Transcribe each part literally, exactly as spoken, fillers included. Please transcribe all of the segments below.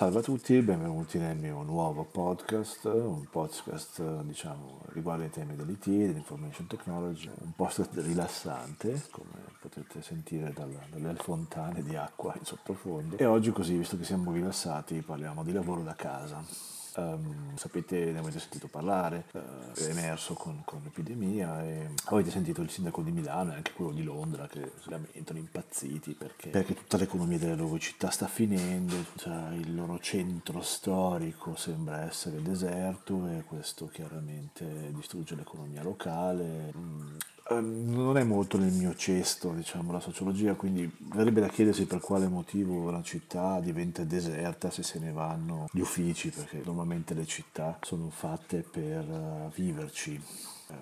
Salve a tutti, benvenuti nel mio nuovo podcast, un podcast diciamo riguardo ai temi dell'I T, dell'information technology, un podcast rilassante, come potete sentire dal, dalle fontane di acqua in sottofondo. E oggi così, visto che siamo rilassati, parliamo di lavoro da casa. Um, sapete, ne avete sentito parlare, uh, è emerso con, con l'epidemia, e avete sentito il sindaco di Milano e anche quello di Londra che si lamentano impazziti perché, perché tutta l'economia delle loro città sta finendo, cioè il loro centro storico sembra essere deserto e questo chiaramente distrugge l'economia locale. Mm. Non è molto nel mio cesto, diciamo, la sociologia, quindi verrebbe da chiedersi per quale motivo la città diventa deserta se se ne vanno gli uffici, perché normalmente le città sono fatte per viverci.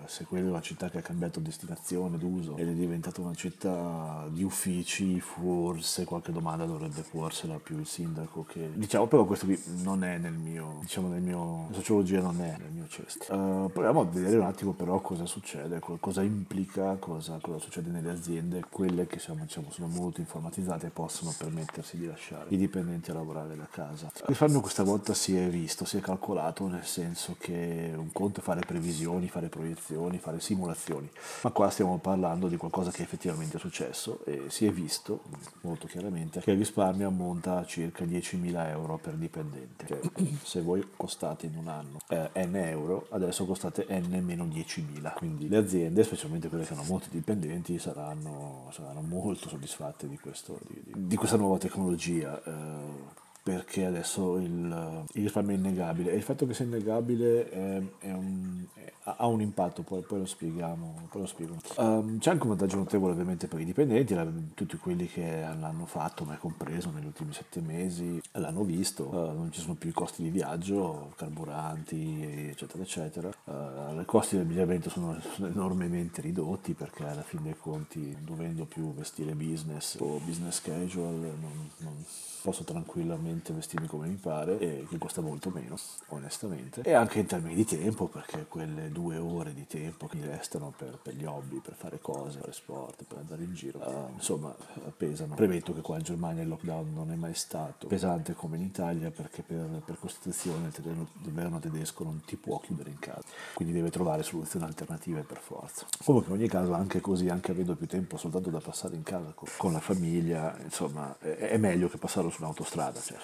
Se quella è una città che ha cambiato destinazione d'uso ed è diventata una città di uffici, forse qualche domanda dovrebbe porsela più il sindaco che... Diciamo, però questo qui non è nel mio... diciamo nel mio... la sociologia non è nel mio cesto. Uh, proviamo a vedere un attimo però cosa succede, cosa implica, cosa, cosa succede nelle aziende, quelle che diciamo, diciamo, sono molto informatizzate e possono permettersi di lasciare i dipendenti a lavorare da casa. Il risparmio questa volta si è visto, si è calcolato, nel senso che un conto è fare previsioni, fare proiezioni, fare simulazioni, ma qua stiamo parlando di qualcosa che effettivamente è successo e si è visto molto chiaramente che il risparmio ammonta a circa diecimila euro per dipendente, cioè, se voi costate in un anno eh, n euro, adesso costate n meno diecimila, quindi le aziende, specialmente quelle che hanno molti dipendenti, saranno, saranno molto soddisfatte di, questo, di, di, di questa nuova tecnologia, eh, perché adesso il, il risparmio è innegabile e il fatto che sia innegabile è, è un, è, ha un impatto, poi, poi lo spieghiamo. Poi lo spiego. Um, c'è anche un vantaggio notevole ovviamente per i dipendenti, la, tutti quelli che l'hanno fatto, me compreso, negli ultimi sette mesi, l'hanno visto, uh, non ci sono più i costi di viaggio, carburanti, eccetera, eccetera. Uh, I costi del abbigliamento sono, sono enormemente ridotti perché alla fine dei conti, non dovendo più vestire business o business casual, non, non posso tranquillamente vestirmi come mi pare e che costa molto meno onestamente, e anche in termini di tempo, perché quelle due ore di tempo che mi restano per, per gli hobby, per fare cose, per sport, per andare in giro uh, insomma pesano. Premetto che qua in Germania il lockdown non è mai stato pesante come in Italia, perché per, per costituzione il governo tedesco non ti può chiudere in casa, quindi deve trovare soluzioni alternative per forza. Comunque in ogni caso anche così, anche avendo più tempo soltanto da passare in casa con, con la famiglia, insomma è, è meglio che passarlo sull'autostrada, cioè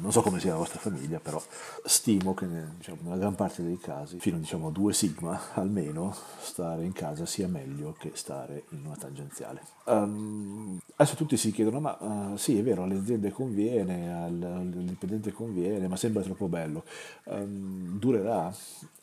non so come sia la vostra famiglia, però stimo che diciamo, nella gran parte dei casi, fino diciamo, a due sigma almeno, stare in casa sia meglio che stare in una tangenziale. Um, adesso tutti si chiedono, ma uh, sì è vero, alle aziende conviene, al, al dipendente conviene, ma sembra troppo bello, um, durerà?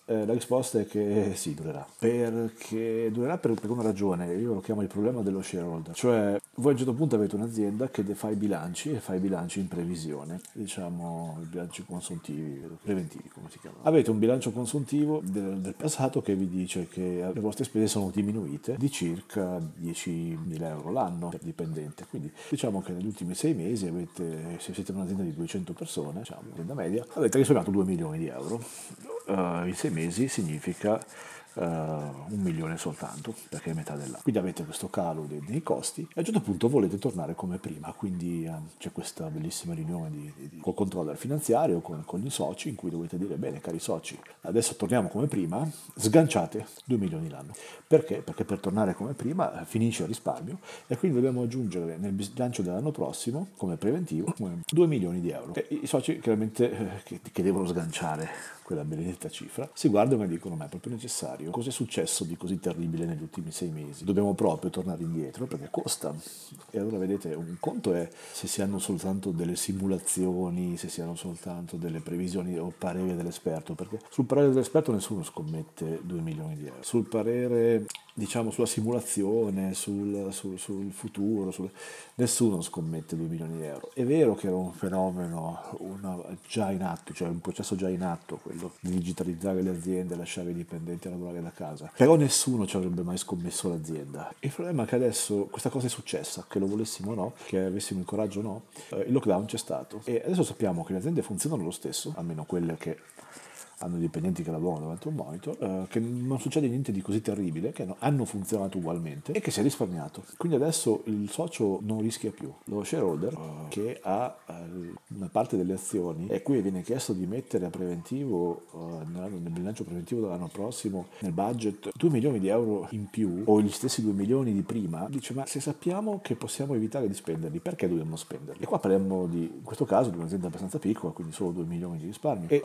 Eh, la risposta è che sì, durerà, perché durerà per, per una ragione, io lo chiamo il problema dello shareholder, cioè voi a un certo punto avete un'azienda che fa i bilanci e fa i bilanci in previsione, diciamo i bilanci consuntivi, preventivi come si chiamano. Avete un bilancio consuntivo del, del passato che vi dice che le vostre spese sono diminuite di circa diecimila euro l'anno per dipendente, quindi diciamo che negli ultimi sei mesi avete, se siete un'azienda di duecento persone, diciamo un'azienda media, avete risparmiato due milioni di euro. Uh, in sei mesi significa uh, un milione soltanto, perché è metà dell'anno. Quindi avete questo calo dei, dei costi e a un certo punto volete tornare come prima, quindi uh, c'è questa bellissima riunione di, di, di, col controller finanziario, con, con i soci, in cui dovete dire, bene cari soci, adesso torniamo come prima, sganciate due milioni l'anno. Perché? Perché per tornare come prima finisce il risparmio e quindi dobbiamo aggiungere nel bilancio dell'anno prossimo, come preventivo, due milioni di euro. E i soci chiaramente eh, che, che devono sganciare quella benedetta cifra, si guardano e dicono, ma è proprio necessario? Cos'è successo di così terribile negli ultimi sei mesi? Dobbiamo proprio tornare indietro perché costa. E allora vedete, un conto è se si hanno soltanto delle simulazioni, se si hanno soltanto delle previsioni o parere dell'esperto, perché sul parere dell'esperto nessuno scommette due milioni di euro. Sul parere, diciamo, sulla simulazione, sul, sul, sul futuro, sul... nessuno scommette due milioni di euro. È vero che era un fenomeno una, già in atto, cioè un processo già in atto, quello di digitalizzare le aziende, lasciare i dipendenti a lavorare da casa, però nessuno ci avrebbe mai scommesso l'azienda. Il problema è che adesso questa cosa è successa, che lo volessimo o no, che avessimo il coraggio o no, eh, il lockdown c'è stato e adesso sappiamo che le aziende funzionano lo stesso, almeno quelle che hanno dipendenti che lavorano davanti a un monitor, eh, che non succede niente di così terribile, che no, hanno funzionato ugualmente e che si è risparmiato. Quindi adesso il socio non rischia più. Lo shareholder uh. che ha uh, una parte delle azioni e qui viene chiesto di mettere a preventivo, uh, nel, nel bilancio preventivo dell'anno prossimo, nel budget, due milioni di euro in più o gli stessi due milioni di prima, dice ma se sappiamo che possiamo evitare di spenderli, perché dobbiamo spenderli? E qua parliamo di, in questo caso, di un'azienda abbastanza piccola, quindi solo due milioni di risparmio e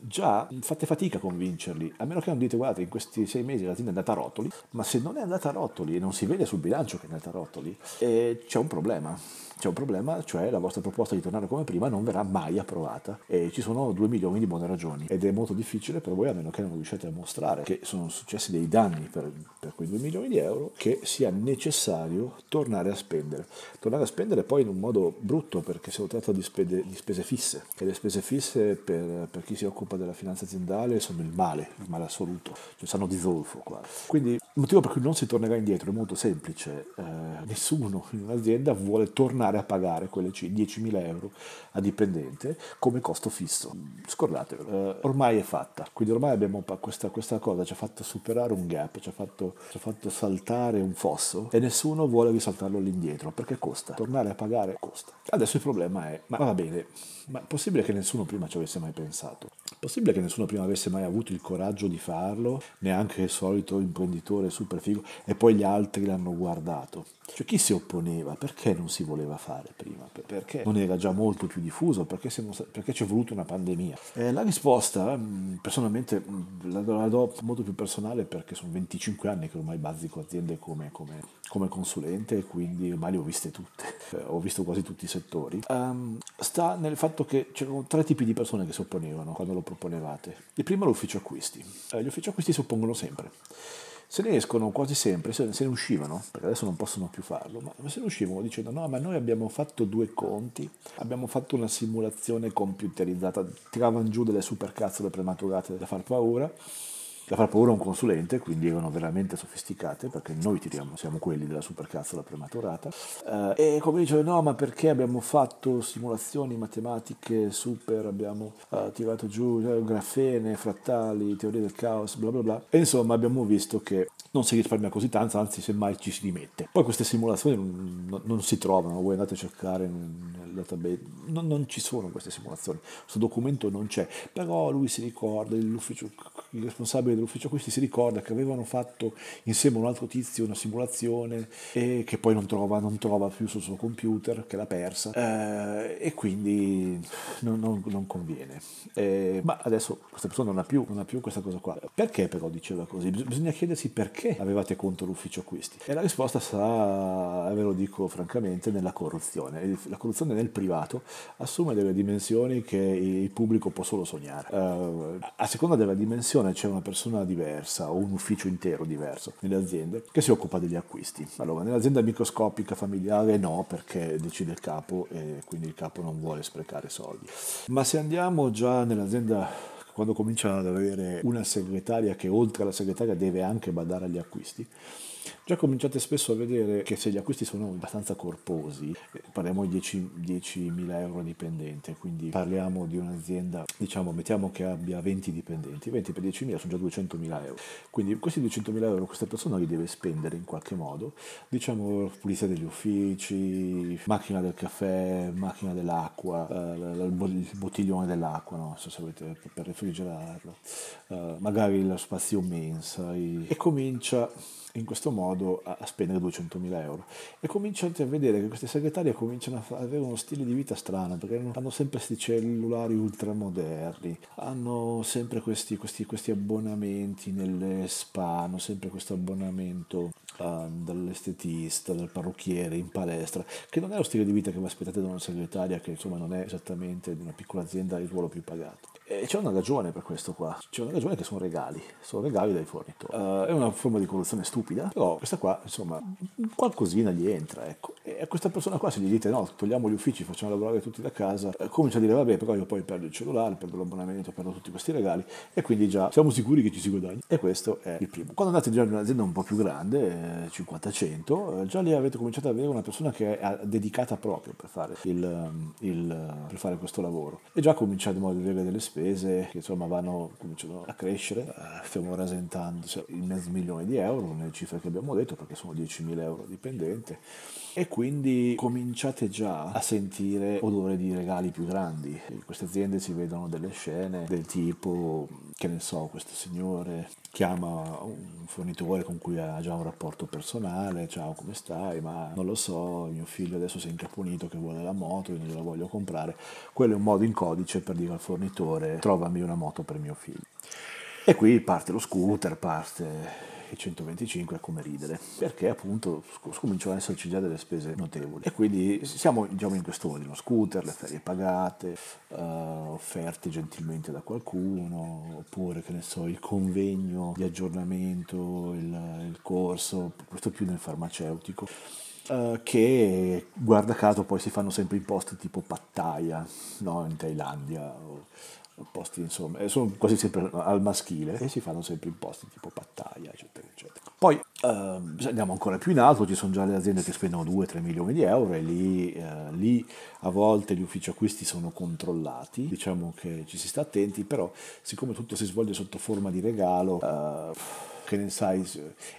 già fate fatica a convincerli, a meno che non dite guardate in questi sei mesi l'azienda è andata a rotoli, ma se non è andata a rotoli e non si vede sul bilancio che è andata a rotoli, eh, c'è un problema. C'è un problema, cioè la vostra proposta di tornare come prima non verrà mai approvata e ci sono due milioni di buone ragioni ed è molto difficile per voi, a meno che non riusciate a mostrare che sono successi dei danni per, per quei due milioni di euro, che sia necessario tornare a spendere. Tornare a spendere poi in un modo brutto, perché si tratta di, spede, di spese fisse, e le spese fisse per, per chi si occupa della finanza aziendale sono il male, il male assoluto, cioè sanno di zolfo qua. Quindi il motivo per cui non si tornerà indietro è molto semplice, eh, nessuno in un'azienda vuole tornare a pagare quelle diecimila euro a dipendente come costo fisso. Scordatevelo, eh, ormai è fatta, quindi ormai abbiamo questa, questa cosa ci ha fatto superare un gap, ci ha fatto, ci ha fatto saltare un fosso e nessuno vuole risaltarlo all'indietro, perché costa, tornare a pagare costa. Adesso il problema è, ma va bene, ma è possibile che nessuno prima ci avesse mai pensato? È possibile che nessuno prima avesse mai avuto il coraggio di farlo, neanche il solito imprenditore super figo, e poi gli altri l'hanno guardato? Cioè chi si opponeva? Perché non si voleva fare prima? Perché non era già molto più diffuso? Perché, siamo, perché c'è voluto una pandemia? Eh, la risposta personalmente la, la do molto più personale, perché sono venticinque anni che ormai bazzico aziende come, come, come consulente e quindi ormai le ho viste tutte, eh, ho visto quasi tutti i settori. Um, sta nel fatto che c'erano tre tipi di persone che si opponevano quando lo proponevate. Il primo è l'ufficio acquisti, eh, gli ufficio acquisti si oppongono sempre. Se ne escono quasi sempre, se ne uscivano, perché adesso non possono più farlo, ma se ne uscivano dicendo no, ma noi abbiamo fatto due conti, abbiamo fatto una simulazione computerizzata, tiravano giù delle supercazzole prematurate da far paura, da far paura a un consulente, quindi erano veramente sofisticate, perché noi tiriamo, siamo quelli della supercazzola prematurata, eh, e come dicevo no, ma perché abbiamo fatto simulazioni matematiche super, abbiamo eh, tirato giù eh, grafene, frattali, teorie del caos, bla bla bla, e insomma abbiamo visto che non si risparmia così tanto, anzi semmai ci si dimette. Poi queste simulazioni non, non si trovano, voi andate a cercare nel database, non, non ci sono queste simulazioni, questo documento non c'è, però lui si ricorda, l'ufficio, il responsabile dell'ufficio acquisti si ricorda che avevano fatto insieme a un altro tizio una simulazione e che poi non trova, non trova più sul suo computer, che l'ha persa, eh, e quindi non, non, non conviene, eh, ma adesso questa persona non ha più, non ha più questa cosa qua. Perché però diceva così? Bisogna chiedersi perché avevate contro l'ufficio acquisti, e la risposta sta, ve lo dico francamente, nella corruzione. La corruzione nel privato assume delle dimensioni che il pubblico può solo sognare, eh, a seconda della dimensione c'è una persona diversa o un ufficio intero diverso nelle aziende che si occupa degli acquisti. Allora, nell'azienda microscopica familiare no, perché decide il capo e quindi il capo non vuole sprecare soldi. Ma se andiamo già nell'azienda, quando comincia ad avere una segretaria che oltre alla segretaria deve anche badare agli acquisti, già cominciate spesso a vedere che se gli acquisti sono abbastanza corposi, parliamo di diecimila euro dipendente, quindi parliamo di un'azienda, diciamo, mettiamo che abbia venti dipendenti, venti per diecimila sono già duecentomila euro, quindi questi duecentomila euro questa persona li deve spendere in qualche modo, diciamo pulizia degli uffici, macchina del caffè, macchina dell'acqua, eh, il bottiglione dell'acqua, no? So se volete, per refrigerarlo, eh, magari lo spazio mensa, e, e comincia in questo modo a spendere duecentomila euro, e cominciate a vedere che queste segretarie cominciano ad avere uno stile di vita strano, perché hanno sempre questi cellulari ultramoderni, hanno sempre questi, questi, questi abbonamenti nelle spa, hanno sempre questo abbonamento uh, dall'estetista, dal parrucchiere, in palestra, che non è lo stile di vita che vi aspettate da una segretaria, che insomma non è esattamente di una piccola azienda il ruolo più pagato. E c'è una ragione per questo qua, c'è una ragione, che sono regali, sono regali dai fornitori. Uh, è una forma di corruzione stupida, però questa qua, insomma, qualcosina gli entra, ecco. E E a questa persona qua, se gli dite no, togliamo gli uffici, facciamo lavorare tutti da casa, comincia a dire vabbè, però io poi perdo il cellulare, perdo l'abbonamento, perdo tutti questi regali, e quindi già siamo sicuri che ci si guadagna. E questo è il primo. Quando andate già in un'azienda un po' più grande, cinquanta cento, già lì avete cominciato ad avere una persona che è dedicata proprio per fare il, il per fare questo lavoro, e già cominciamo ad avere delle spese che insomma vanno, cominciano a crescere. Stiamo rasentando cioè, il mezzo milione di euro nelle cifre che abbiamo detto, perché sono diecimila euro dipendente, e quindi cominciate già a sentire odore di regali più grandi. In queste aziende si vedono delle scene del tipo, che ne so, questo signore chiama un fornitore con cui ha già un rapporto personale, ciao come stai, ma non lo so, mio figlio adesso si è incaponito che vuole la moto, io non gliela voglio comprare. Quello è un modo in codice per dire al fornitore trovami una moto per mio figlio. E qui parte lo scooter, parte il centoventicinque, è come ridere, perché appunto cominciano ad esserci già delle spese notevoli. E quindi siamo, diciamo, in questo ordine: scooter, le ferie pagate, uh, offerte gentilmente da qualcuno, oppure che ne so, il convegno di aggiornamento, il, il corso, questo più nel farmaceutico, Uh, che guarda caso poi si fanno sempre in posti tipo Pattaya, no? In Thailandia, o posti insomma, sono quasi sempre al maschile, e si fanno sempre in posti tipo Pattaya, eccetera, eccetera. Poi uh, andiamo ancora più in alto, ci sono già le aziende che spendono due tre milioni di euro, e lì, uh, lì a volte gli uffici acquisti sono controllati, diciamo che ci si sta attenti, però siccome tutto si svolge sotto forma di regalo, uh, che ne sai,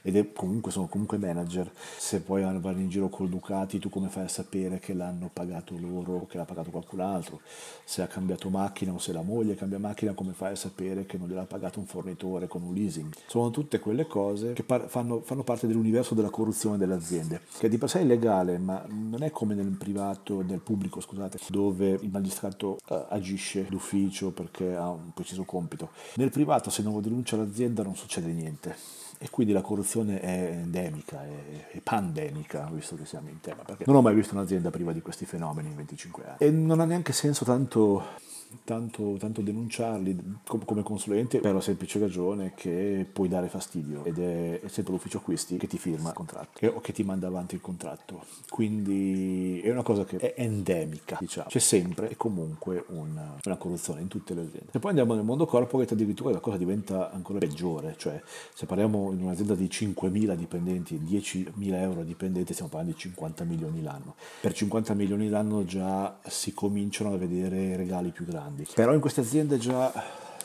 ed è comunque, sono comunque manager, se poi vanno in giro col Ducati, tu come fai a sapere che l'hanno pagato loro o che l'ha pagato qualcun altro? Se ha cambiato macchina o se la moglie cambia macchina, come fai a sapere che non gliel'ha pagato un fornitore con un leasing? Sono tutte quelle cose che par- fanno, fanno parte dell'universo della corruzione delle aziende, che di per sé è illegale, ma non è come nel privato, nel pubblico, scusate, dove il magistrato eh, agisce d'ufficio perché ha un preciso compito. Nel privato, se non lo denuncia l'azienda, non succede niente. E quindi la corruzione è endemica, è pandemica, visto che siamo in tema, perché non ho mai visto un'azienda priva di questi fenomeni in venticinque anni. E non ha neanche senso tanto... Tanto, tanto denunciarli come consulente, per la semplice ragione che puoi dare fastidio, ed è, è sempre l'ufficio acquisti che ti firma il contratto, che, o che ti manda avanti il contratto. Quindi è una cosa che è endemica, diciamo, c'è sempre e comunque una, una corruzione in tutte le aziende. E poi andiamo nel mondo corpo, che addirittura la cosa diventa ancora peggiore, cioè se parliamo in un'azienda di cinquemila dipendenti, diecimila euro dipendenti, stiamo parlando di cinquanta milioni l'anno. Per cinquanta milioni l'anno già si cominciano a vedere regali più grandi. Però in queste aziende già,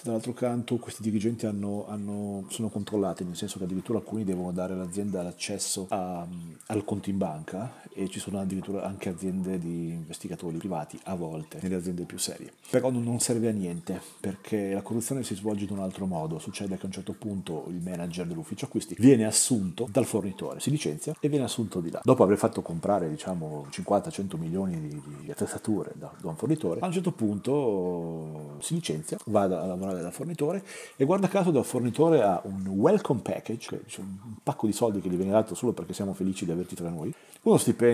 dall'altro canto, questi dirigenti hanno, hanno, sono controllati, nel senso che addirittura alcuni devono dare all'azienda l'accesso a, al conto in banca, e ci sono addirittura anche aziende di investigatori privati, a volte, nelle aziende più serie. Però non serve a niente, perché la corruzione si svolge in un altro modo. Succede che a un certo punto il manager dell'ufficio acquisti viene assunto dal fornitore, si licenzia e viene assunto di là. Dopo aver fatto comprare, diciamo, cinquanta cento milioni di, di attrezzature da, da un fornitore, a un certo punto si licenzia, va a lavorare dal fornitore, e guarda caso dal fornitore ha un welcome package, cioè un pacco di soldi che gli viene dato solo perché siamo felici di averti tra noi, uno stipendio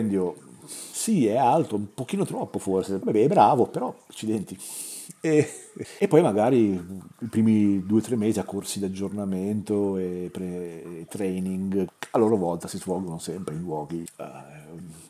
sì è alto, un pochino troppo forse, vabbè è bravo però accidenti, e, e poi magari i primi due o tre mesi a corsi di aggiornamento e pre- training, a loro volta si svolgono sempre in luoghi uh,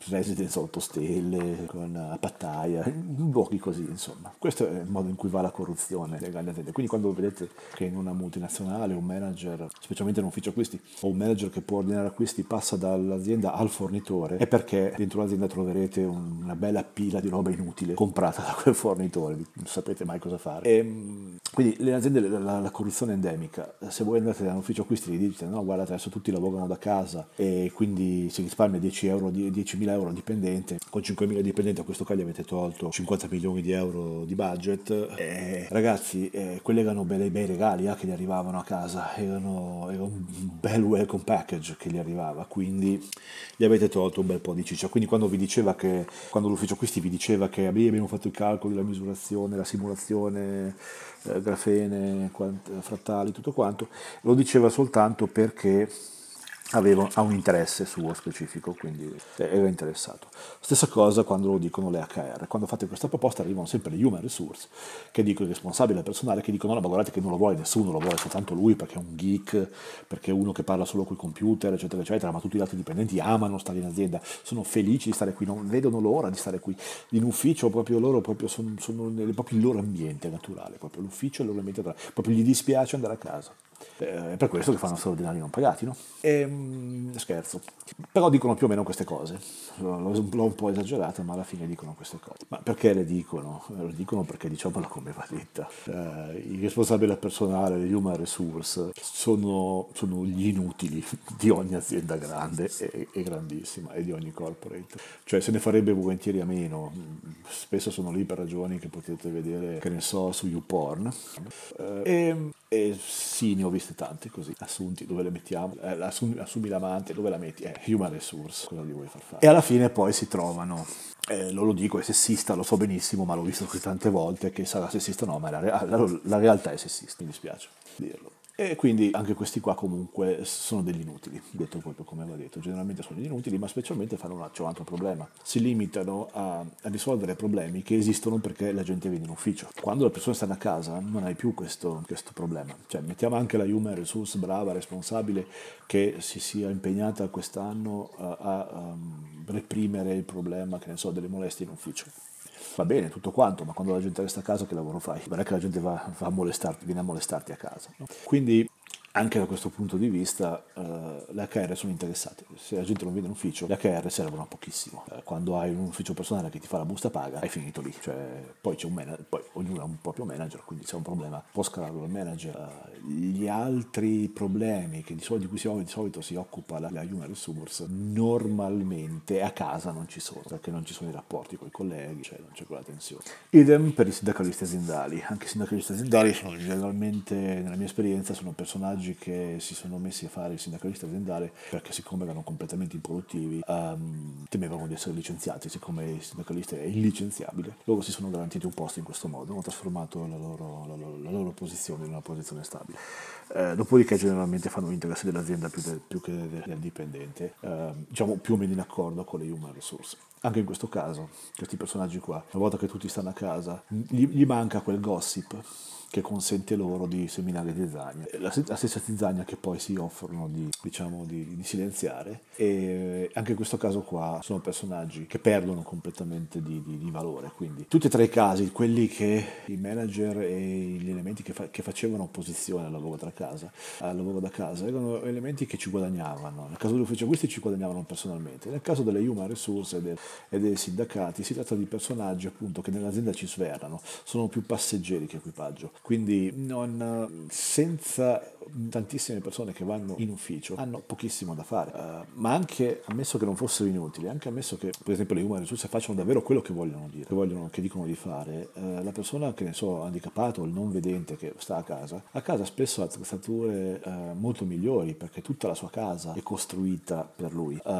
residence autostelle, con uh, Pattaya, luoghi così insomma. Questo è il modo in cui va la corruzione delle grandi aziende. Quindi quando vedete che in una multinazionale un manager, specialmente in un ufficio acquisti, o un manager che può ordinare acquisti passa dall'azienda al fornitore, è perché dentro l'azienda troverete una bella pila di roba inutile comprata da quel fornitore, non sapete mai cosa fare. E quindi le aziende, la, la corruzione è endemica. Se voi andate da un ufficio acquisti e gli dite no guarda adesso tutti lavorano da casa e quindi si risparmia dieci euro, diecimila euro dipendente, con cinquemila dipendenti a questo caso gli avete tolto cinquanta milioni di euro di budget, eh, ragazzi, eh, quelli erano bei, bei regali eh, che gli arrivavano a casa, erano, era un bel welcome package che gli arrivava, quindi gli avete tolto un bel po' di ciccia. Quindi quando vi diceva che, quando l'ufficio acquisti vi diceva che abbiamo fatto il calcolo, la misurazione, la simulazione, eh, grafene, quant- frattali, tutto quanto, lo diceva soltanto perché avevo, ha un interesse suo specifico, quindi era interessato. Stessa cosa quando lo dicono le acca erre, quando fate questa proposta arrivano sempre le human resource, che dicono, il responsabile personale, che dicono no, ma guardate che non lo vuole nessuno, lo vuole soltanto lui perché è un geek, perché è uno che parla solo coi computer, eccetera, eccetera, ma tutti gli altri dipendenti amano stare in azienda, sono felici di stare qui, non vedono l'ora di stare qui, in ufficio proprio loro, proprio sono, sono nel, proprio il loro ambiente naturale, proprio l'ufficio e il loro ambiente naturale, proprio gli dispiace andare a casa. È per questo che fanno straordinari non pagati, no? E, scherzo, però dicono più o meno queste cose, l'ho un po' esagerata, ma alla fine dicono queste cose. Ma perché le dicono? Le dicono perché, diciamola come va detta, eh, i responsabili personale, le human resource sono, sono gli inutili di ogni azienda grande e, e grandissima e di ogni corporate, cioè se ne farebbe volentieri a meno. Spesso sono lì per ragioni che potete vedere, che ne so, su YouPorn, eh, e E sì, ne ho viste tante così, assunti, dove le mettiamo, eh, assumi, assumi l'amante, dove la metti? Eh, human resource, cosa gli vuoi far fare? E alla fine poi si trovano, eh, lo, lo dico, è sessista, lo so benissimo, ma l'ho visto così tante volte, che sarà sessista, no, ma la, la, la, la realtà è sessista, mi dispiace dirlo. E quindi anche questi qua comunque sono degli inutili, detto proprio come avevo detto, generalmente sono degli inutili, ma specialmente fanno una, c'è un altro problema, si limitano a, a risolvere problemi che esistono perché la gente viene in ufficio. Quando le persone stanno a casa non hai più questo, questo problema, cioè mettiamo anche la human resource brava, responsabile, che si sia impegnata quest'anno a, a, a reprimere il problema, che ne so, delle molestie in ufficio. Va bene tutto quanto, ma quando la gente resta a casa che lavoro fai? Non è che la gente va, va a molestarti, viene a molestarti a casa, no? Quindi anche da questo punto di vista eh, le acca erre sono interessate. Se la gente non viene in ufficio, le acca erre servono a pochissimo. Eh, quando hai un ufficio personale che ti fa la busta paga, hai finito lì. Cioè, poi c'è un manager, poi ognuno ha un proprio manager, quindi c'è un problema, può scalarlo il manager. Eh, gli altri problemi che di, solito, di cui si, di solito si occupa la, la human resource, normalmente a casa non ci sono, perché non ci sono i rapporti con i colleghi, cioè non c'è quella tensione. Idem per i sindacalisti aziendali. Anche i sindacalisti aziendali sono generalmente, nella mia esperienza, sono personaggi che si sono messi a fare il sindacalista aziendale perché, siccome erano completamente improduttivi, um, temevano di essere licenziati. Siccome il sindacalista è illicenziabile, loro si sono garantiti un posto in questo modo, hanno trasformato la loro, la loro, la loro posizione in una posizione stabile. Eh, dopodiché generalmente fanno l'interesse dell'azienda più, de, più che del, del dipendente, eh, diciamo più o meno in accordo con le human resource. Anche in questo caso questi personaggi qua, una volta che tutti stanno a casa, gli, gli manca quel gossip che consente loro di seminare zizzania, la, la stessa zizzania che poi si offrono di, diciamo, di, di silenziare. E anche in questo caso qua sono personaggi che perdono completamente di, di, di valore. Quindi tutti e tre i casi, quelli che i manager e gli elementi che, fa, che facevano opposizione al lavoro da casa, al lavoro da casa, erano elementi che ci guadagnavano. Nel caso dell'ufficio acquisti ci guadagnavano personalmente, nel caso delle human resource e, del, e dei sindacati si tratta di personaggi appunto che nell'azienda ci sverano, sono più passeggeri che equipaggio. Quindi non, senza tantissime persone che vanno in ufficio hanno pochissimo da fare, uh, ma anche ammesso che non fossero inutili, anche ammesso che per esempio le human resource facciano davvero quello che vogliono dire, che, vogliono, che dicono di fare, uh, la persona che ne so handicapata o il non vedente che sta a casa, a casa spesso ha attrezzature uh, molto migliori perché tutta la sua casa è costruita per lui, uh,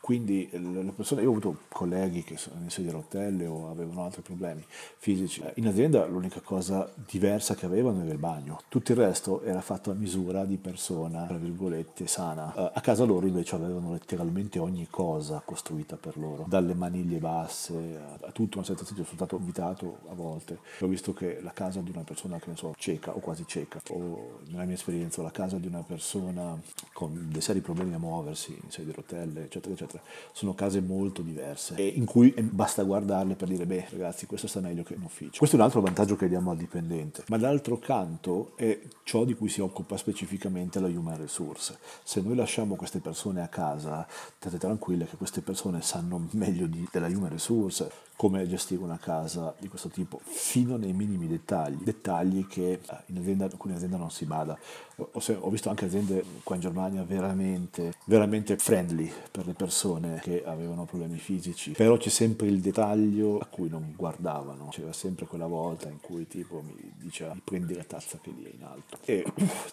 quindi le persone, io ho avuto colleghi che sono in sedia a rotelle o avevano altri problemi fisici, uh, in azienda l'unica cosa di diversa che avevano era il bagno, tutto il resto era fatto a misura di persona tra virgolette sana. Uh, a casa loro invece avevano letteralmente ogni cosa costruita per loro, dalle maniglie basse a, a tutto. Una certa sito sono stato invitato a volte, ho visto che la casa di una persona che ne so cieca o quasi cieca, o nella mia esperienza la casa di una persona con dei seri problemi a muoversi in sedia a rotelle eccetera eccetera, sono case molto diverse e in cui basta guardarle per dire beh ragazzi questo sta meglio che in ufficio. Questo è un altro vantaggio che diamo al dipendente. Ma d'altro canto è ciò di cui si occupa specificamente la human resource. Se noi lasciamo queste persone a casa, state tranquille che queste persone sanno meglio di, della human resource come gestire una casa di questo tipo, fino nei minimi dettagli, dettagli che in azienda, alcune aziende non si bada. Ho visto anche aziende qua in Germania veramente, veramente friendly per le persone che avevano problemi fisici, però c'è sempre il dettaglio a cui non guardavano, c'era sempre quella volta in cui tipo mi diceva prendi la tazza che lì è in alto e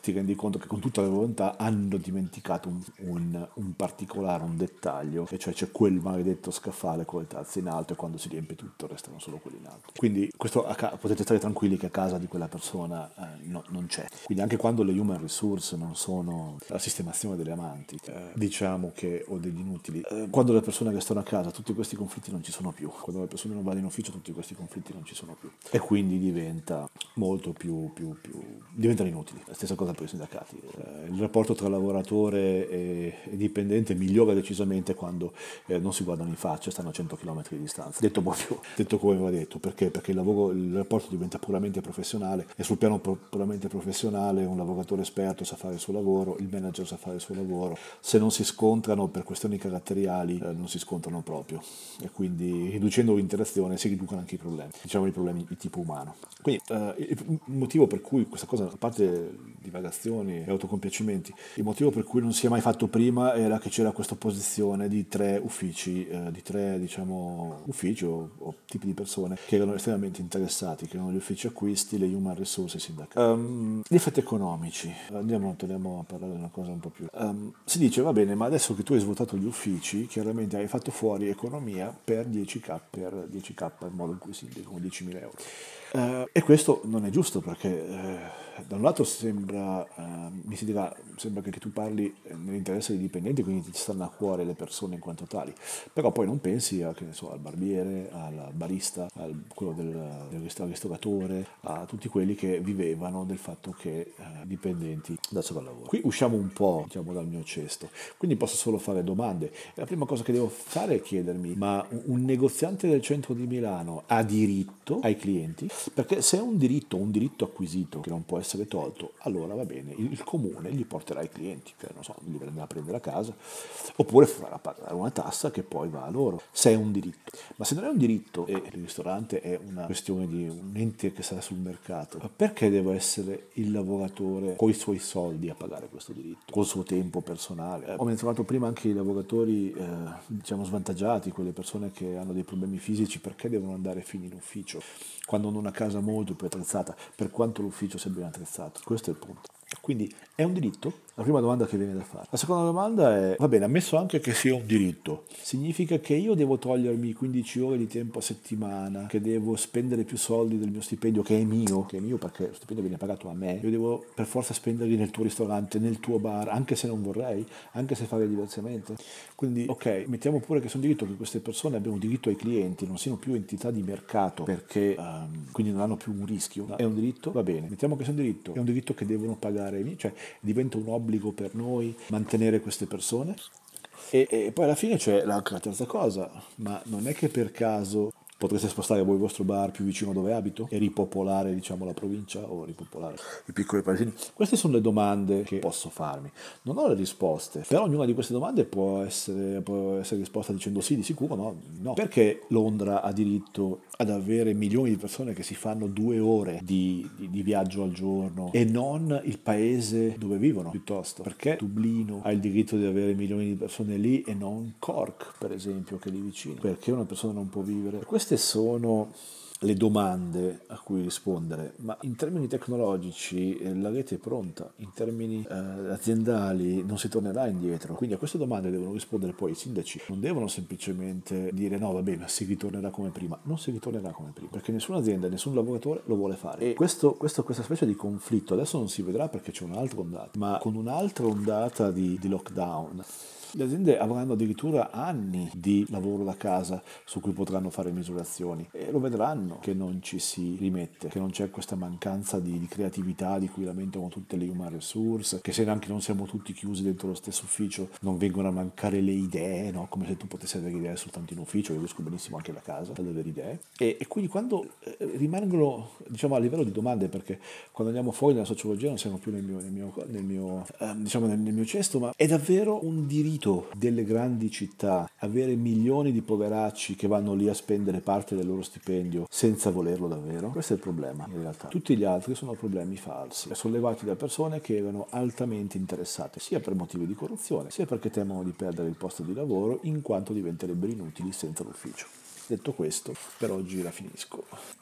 ti rendi conto che con tutta la volontà hanno dimenticato un, un, un particolare, un dettaglio, e cioè c'è quel maledetto scaffale con le tazze in alto e quando si riempie tutto, restano solo quelli in alto. Quindi questo a ca- potete stare tranquilli che a casa di quella persona eh, no, non c'è. Quindi anche quando le human resource non sono la sistemazione delle amanti, eh, diciamo che o degli inutili, eh, quando le persone che stanno a casa tutti questi conflitti non ci sono più, quando le persone non vanno in ufficio tutti questi conflitti non ci sono più e quindi diventa molto più, più, più diventano inutili. La stessa cosa per i sindacati, eh, il rapporto tra lavoratore e dipendente migliora decisamente quando eh, non si guardano in faccia, stanno a cento chilometri di distanza, detto proprio, detto come va detto, perché? Perché il lavoro, il rapporto diventa puramente professionale e sul piano pro, puramente professionale un lavoratore esperto sa fare il suo lavoro, il manager sa fare il suo lavoro, se non si scontrano per questioni caratteriali eh, non si scontrano proprio e quindi riducendo l'interazione si riducono anche i problemi, diciamo i problemi di tipo umano. Quindi eh, il motivo per cui questa cosa, a parte divagazioni e autocompiacimenti, il motivo per cui non si è mai fatto prima era che c'era questa opposizione di tre uffici, eh, di tre diciamo uffici o, o tipi di persone che erano estremamente interessati, che erano gli uffici acquisti, le human resource e i sindacati. Um, gli effetti economici, andiamo torniamo a parlare di una cosa un po' più um, si dice va bene, ma adesso che tu hai svuotato gli uffici chiaramente hai fatto fuori economia per dieci k, per dieci k in modo in cui si indica come diecimila euro. Uh, e questo non è giusto perché uh, da un lato sembra uh, mi si dirà, sembra che tu parli nell'interesse dei dipendenti, quindi ti stanno a cuore le persone in quanto tali, però poi non pensi a, che ne so, al barbiere, al barista, al quello del, del ristoratore, a tutti quelli che vivevano del fatto che uh, dipendenti da sopravlavoro. Qui usciamo un po', diciamo, dal mio cesto, quindi posso solo fare domande. La prima cosa che devo fare è chiedermi, ma un negoziante del centro di Milano ha diritto ai clienti? Perché se è un diritto, un diritto acquisito che non può essere tolto, allora va bene, il comune gli porterà i clienti, cioè non so, li prenderà a prendere a casa, oppure farà pagare una tassa che poi va a loro, se è un diritto. Ma se non è un diritto e il ristorante è una questione di un ente che sarà sul mercato, perché deve essere il lavoratore con i suoi soldi a pagare questo diritto, col suo tempo personale? Ho menzionato prima anche i lavoratori eh, diciamo svantaggiati, quelle persone che hanno dei problemi fisici, perché devono andare fino in ufficio, quando non casa molto più attrezzata, per quanto l'ufficio sia ben attrezzato. Questo è il punto. Quindi è un diritto? La prima domanda che viene da fare. La seconda domanda è, va bene, ammesso anche che sia un diritto, significa che io devo togliermi quindici ore di tempo a settimana, che devo spendere più soldi del mio stipendio, che è mio, che è mio perché lo stipendio viene pagato a me, io devo per forza spenderli nel tuo ristorante, nel tuo bar, anche se non vorrei, anche se fare diversamente. Quindi, ok, mettiamo pure che sono diritto, che queste persone abbiano diritto ai clienti, non siano più entità di mercato, perché um, quindi non hanno più un rischio. È un diritto? Va bene. Mettiamo che sia un diritto. È un diritto che devono pagare, cioè diventa un obbligo per noi mantenere queste persone. E, e poi alla fine c'è la terza cosa, ma non è che per caso potreste spostare voi il vostro bar più vicino dove abito e ripopolare, diciamo, la provincia o ripopolare i piccoli paesini? Queste sono le domande che posso farmi. Non ho le risposte, però ognuna di queste domande può essere, può essere risposta dicendo sì, di sicuro, no, no. Perché Londra ha diritto ad avere milioni di persone che si fanno due ore di, di, di viaggio al giorno e non il paese dove vivono piuttosto? Perché Dublino ha il diritto di avere milioni di persone lì e non Cork, per esempio, che è lì vicino? Perché una persona non può vivere? Questo sono le domande a cui rispondere, ma in termini tecnologici la rete è pronta, in termini eh, aziendali non si tornerà indietro, quindi a queste domande devono rispondere poi i sindaci, non devono semplicemente dire no vabbè ma si ritornerà come prima, non si ritornerà come prima, perché nessuna azienda, nessun lavoratore lo vuole fare e questo, questo, questa specie di conflitto adesso non si vedrà perché c'è un'altra ondata, ma con un'altra ondata di, di lockdown le aziende avranno addirittura anni di lavoro da casa su cui potranno fare misurazioni e lo vedranno che non ci si rimette, che non c'è questa mancanza di, di creatività di cui lamentano tutte le human resource, che se anche non siamo tutti chiusi dentro lo stesso ufficio non vengono a mancare le idee, no? Come se tu potessi avere idee soltanto in ufficio, io riesco benissimo anche da casa ad avere idee e, e quindi quando eh, rimangono, diciamo, a livello di domande, perché quando andiamo fuori dalla sociologia non siamo più nel mio, nel mio, nel mio eh, diciamo nel, nel mio cesto, ma è davvero un diritto delle grandi città avere milioni di poveracci che vanno lì a spendere parte del loro stipendio senza volerlo davvero? Questo è il problema. In realtà tutti gli altri sono problemi falsi sollevati da persone che erano altamente interessate sia per motivi di corruzione sia perché temono di perdere il posto di lavoro in quanto diventerebbero inutili senza l'ufficio. Detto questo, per oggi la finisco.